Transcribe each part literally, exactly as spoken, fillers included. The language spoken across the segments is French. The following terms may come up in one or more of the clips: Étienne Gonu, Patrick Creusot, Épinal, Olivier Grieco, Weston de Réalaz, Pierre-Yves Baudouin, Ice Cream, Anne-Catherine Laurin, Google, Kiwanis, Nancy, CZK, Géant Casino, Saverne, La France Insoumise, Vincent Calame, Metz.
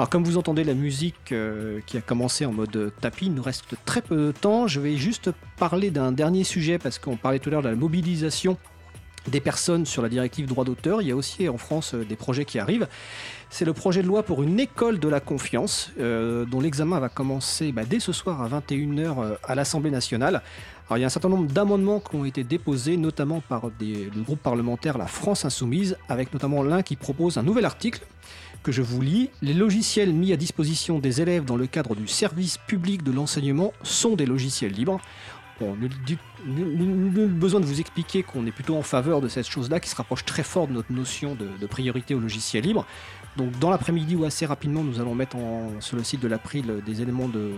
Alors comme vous entendez la musique euh, qui a commencé en mode tapis, il nous reste très peu de temps. Je vais juste parler d'un dernier sujet parce qu'on parlait tout à l'heure de la mobilisation des personnes sur la directive droit d'auteur. Il y a aussi en France euh, des projets qui arrivent. C'est le projet de loi pour une école de la confiance euh, dont l'examen va commencer bah, dès ce soir à vingt et une heures euh, à l'Assemblée nationale. Alors, il y a un certain nombre d'amendements qui ont été déposés, notamment par des, le groupe parlementaire La France Insoumise, avec notamment l'un qui propose un nouvel article que je vous lis. Les logiciels mis à disposition des élèves dans le cadre du service public de l'enseignement sont des logiciels libres. Bon, nul, nul, nul besoin de vous expliquer qu'on est plutôt en faveur de cette chose-là qui se rapproche très fort de notre notion de, de priorité aux logiciels libres. Donc dans l'après-midi ou assez rapidement, nous allons mettre en, sur le site de l'A P R I L des éléments de...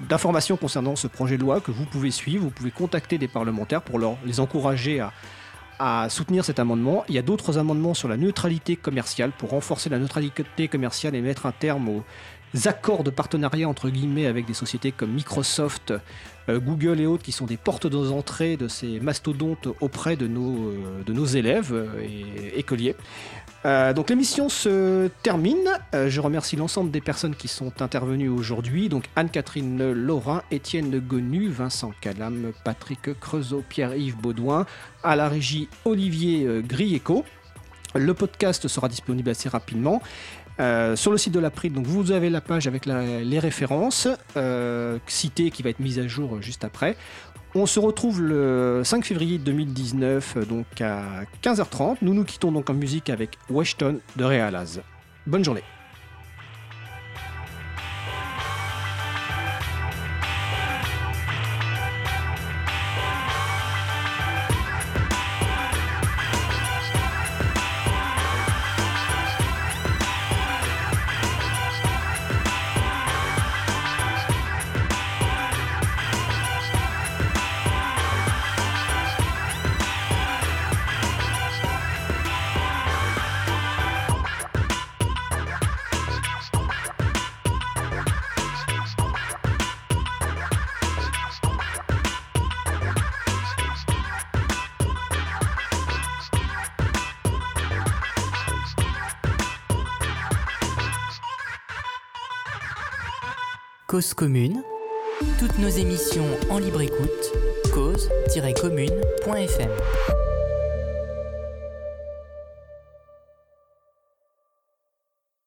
d'informations concernant ce projet de loi que vous pouvez suivre. Vous pouvez contacter des parlementaires pour leur, les encourager à, à soutenir cet amendement. Il y a d'autres amendements sur la neutralité commerciale pour renforcer la neutralité commerciale et mettre un terme aux accords de partenariat entre guillemets avec des sociétés comme Microsoft, euh, Google et autres qui sont des portes d'entrée de ces mastodontes auprès de nos, euh, de nos élèves et écoliers. Euh, donc l'émission se termine. Euh, je remercie l'ensemble des personnes qui sont intervenues aujourd'hui. Donc Anne-Catherine Laurin, Étienne Gonu, Vincent Calame, Patrick Creusot, Pierre-Yves Baudouin, à la régie Olivier euh, Grieco. Le podcast sera disponible assez rapidement. Euh, sur le site de l'A P R I L, donc vous avez la page avec la, les références euh, citées qui va être mise à jour juste après. On se retrouve le cinq février deux mille dix-neuf donc à quinze heures trente. Nous nous quittons donc en musique avec Weston de Réalaz. Bonne journée. Cause commune, toutes nos émissions en libre écoute, cause tiret commune point f m.